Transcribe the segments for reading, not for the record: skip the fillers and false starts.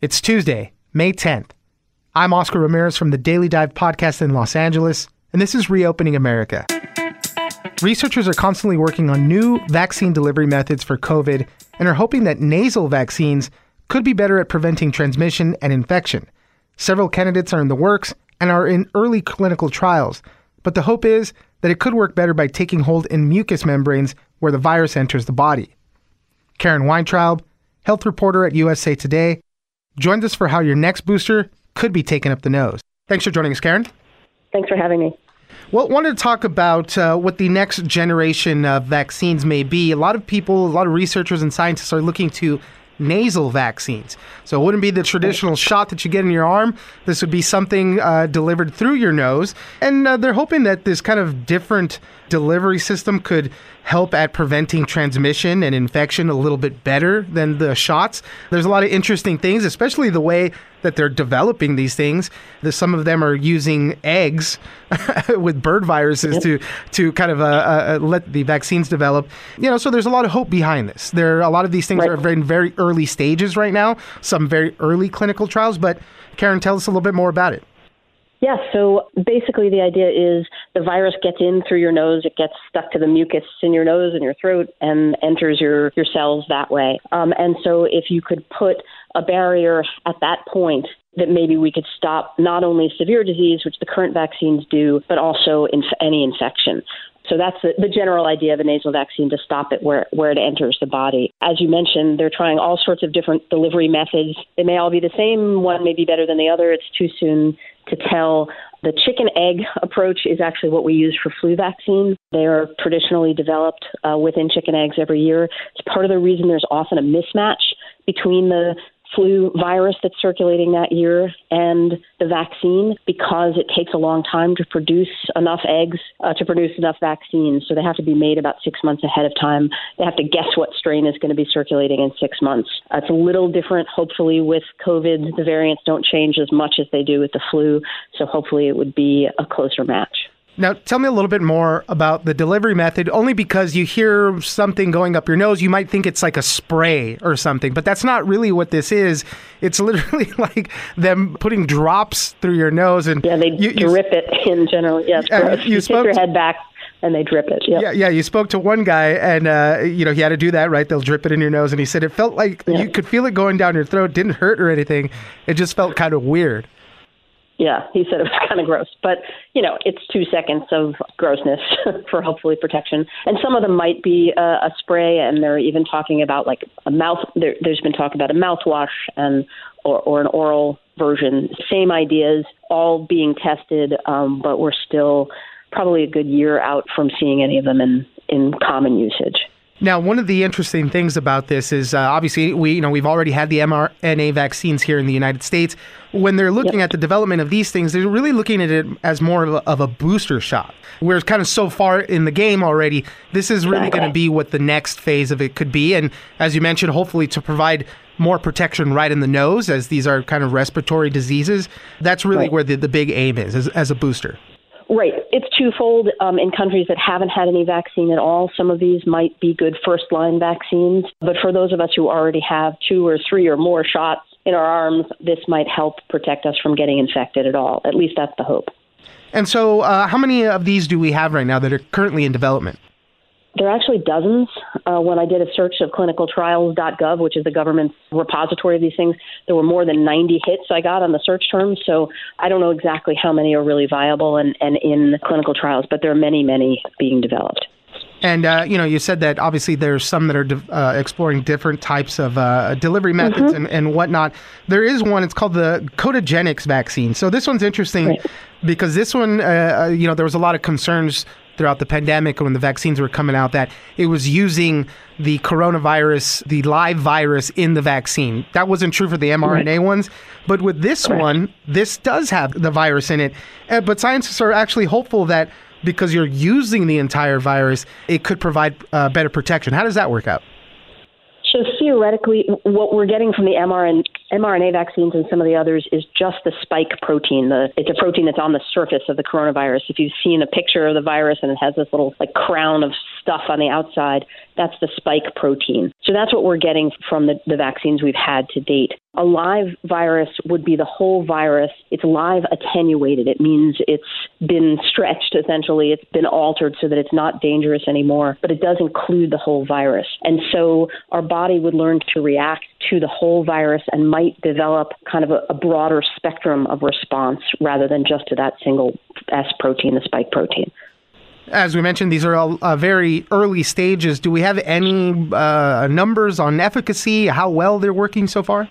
It's Tuesday, May 10th. I'm Oscar Ramirez from the Daily Dive podcast in Los Angeles, and this is Reopening America. Researchers are constantly working on new vaccine delivery methods for COVID and are hoping that nasal vaccines could be better at preventing transmission and infection. Several candidates are in the works and are in early clinical trials, but the hope is that it could work better by taking hold in mucous membranes where the virus enters the body. Karen Weintraub, health reporter at USA Today, joined us for how your next booster could be taken up the nose. Thanks for joining us, Karen. Thanks for having me. Well, wanted to talk about what the next generation of vaccines may be. A lot of people, a lot of researchers and scientists are looking to nasal vaccines. So it wouldn't be the traditional shot that you get in your arm. This would be something delivered through your nose. And they're hoping that this kind of different delivery system could help at preventing transmission and infection a little bit better than the shots. There's a lot of interesting things, especially the way that they're developing these things. Some of them are using eggs with bird viruses to kind of let the vaccines develop. You know, so there's a lot of hope behind this. A lot of these things are in very early stages right now, some very early clinical trials. But Karen, tell us a little bit more about it. Yeah, so basically the idea is the virus gets in through your nose, it gets stuck to the mucus in your nose and your throat and enters your cells that way. And so if you could put a barrier at that point, that maybe we could stop not only severe disease, which the current vaccines do, but also any infection. So that's the general idea of a nasal vaccine, to stop it where it enters the body. As you mentioned, they're trying all sorts of different delivery methods. They may all be the same. One may be better than the other. It's too soon to tell. The chicken egg approach is actually what we use for flu vaccines. They are traditionally developed within chicken eggs every year. It's part of the reason there's often a mismatch between the flu virus that's circulating that year and the vaccine, because it takes a long time to produce enough eggs to produce enough vaccines. So they have to be made about 6 months ahead of time. They have to guess what strain is going to be circulating in 6 months. It's a little different, hopefully, with COVID. The variants don't change as much as they do with the flu. So hopefully it would be a closer match. Now, tell me a little bit more about the delivery method, only because you hear something going up your nose, you might think it's like a spray or something, but that's not really what this is. It's literally like them putting drops through your nose. And yeah, they drip it in general. Yes, you take your head back and they drip it. Yep. Yeah, you spoke to one guy and, he had to do that, right? They'll drip it in your nose. And he said it felt like you could feel it going down your throat. It didn't hurt or anything. It just felt kind of weird. Yeah, he said it was kind of gross, but, it's 2 seconds of grossness for hopefully protection. And some of them might be a spray, and they're even talking about like a mouth. There's been talk about a mouthwash or an oral version. Same ideas, all being tested, but we're still probably a good year out from seeing any of them in common usage. Now, one of the interesting things about this is obviously we've already had the mRNA vaccines here in the United States. When they're looking at the development of these things, they're really looking at it as more of a booster shot. We're kind of so far in the game already. This is really going to be what the next phase of it could be. And as you mentioned, hopefully to provide more protection right in the nose, as these are kind of respiratory diseases. That's really where the big aim is as a booster. Right. It's twofold. In countries that haven't had any vaccine at all, some of these might be good first-line vaccines. But for those of us who already have 2 or 3 or more shots in our arms, this might help protect us from getting infected at all. At least that's the hope. And so how many of these do we have right now that are currently in development? There are actually dozens. When I did a search of clinicaltrials.gov, which is the government's repository of these things, there were more than 90 hits I got on the search terms. So I don't know exactly how many are really viable and in clinical trials, but there are many, many being developed. And, you said that obviously there's some that are exploring different types of delivery methods and whatnot. There is one, it's called the Cotagenix vaccine. So this one's interesting because this one, there was a lot of concerns throughout the pandemic when the vaccines were coming out that it was using the coronavirus, the live virus in the vaccine. That wasn't true for the mRNA ones. But with this one, this does have the virus in it. But scientists are actually hopeful that because you're using the entire virus, it could provide better protection. How does that work out? So theoretically, what we're getting from the mRNA vaccines and some of the others is just the spike protein. It's a protein that's on the surface of the coronavirus. If you've seen a picture of the virus and it has this little crown of stuff on the outside, that's the spike protein. So that's what we're getting from the vaccines we've had to date. A live virus would be the whole virus. It's live attenuated. It means it's been stretched, essentially. It's been altered so that it's not dangerous anymore, but it does include the whole virus. And so our body would learn to react to the whole virus and might develop kind of a broader spectrum of response rather than just to that single S protein, the spike protein. As we mentioned, these are all very early stages. Do we have any numbers on efficacy, how well they're working so far?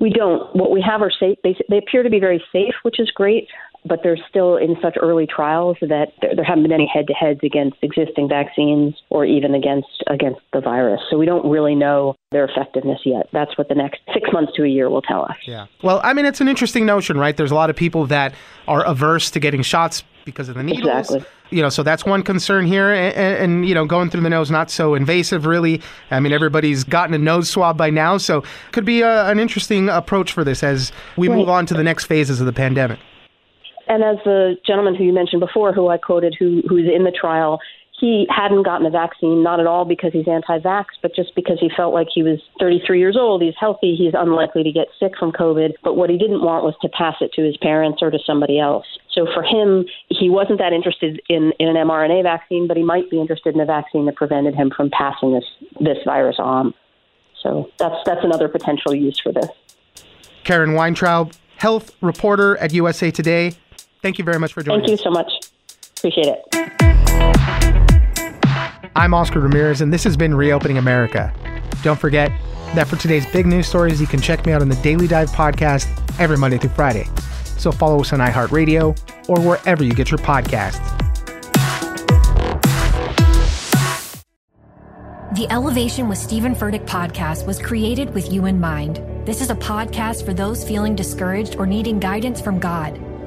We don't. What we have are safe. They appear to be very safe, which is great, but they're still in such early trials that there haven't been any head-to-heads against existing vaccines or even against the virus. So we don't really know their effectiveness yet. That's what the next 6 months to a year will tell us. Yeah. Well, it's an interesting notion, right? There's a lot of people that are averse to getting shots because of the needles. Exactly. So that's one concern here. And going through the nose, not so invasive, really. Everybody's gotten a nose swab by now. So could be an interesting approach for this as we move on to the next phases of the pandemic. And as the gentleman who you mentioned before, who I quoted, who's in the trial, he hadn't gotten the vaccine, not at all because he's anti-vax, but just because he felt like he was 33 years old, he's healthy, he's unlikely to get sick from COVID. But what he didn't want was to pass it to his parents or to somebody else. So for him, he wasn't that interested in an mRNA vaccine, but he might be interested in a vaccine that prevented him from passing this virus on. So that's another potential use for this. Karen Weintraub, health reporter at USA Today. Thank you very much for joining us. Thank you so much. Appreciate it. I'm Oscar Ramirez, and this has been Reopening America. Don't forget that for today's big news stories, you can check me out on the Daily Dive podcast every Monday through Friday. So follow us on iHeartRadio or wherever you get your podcasts. The Elevation with Stephen Furtick podcast was created with you in mind. This is a podcast for those feeling discouraged or needing guidance from God.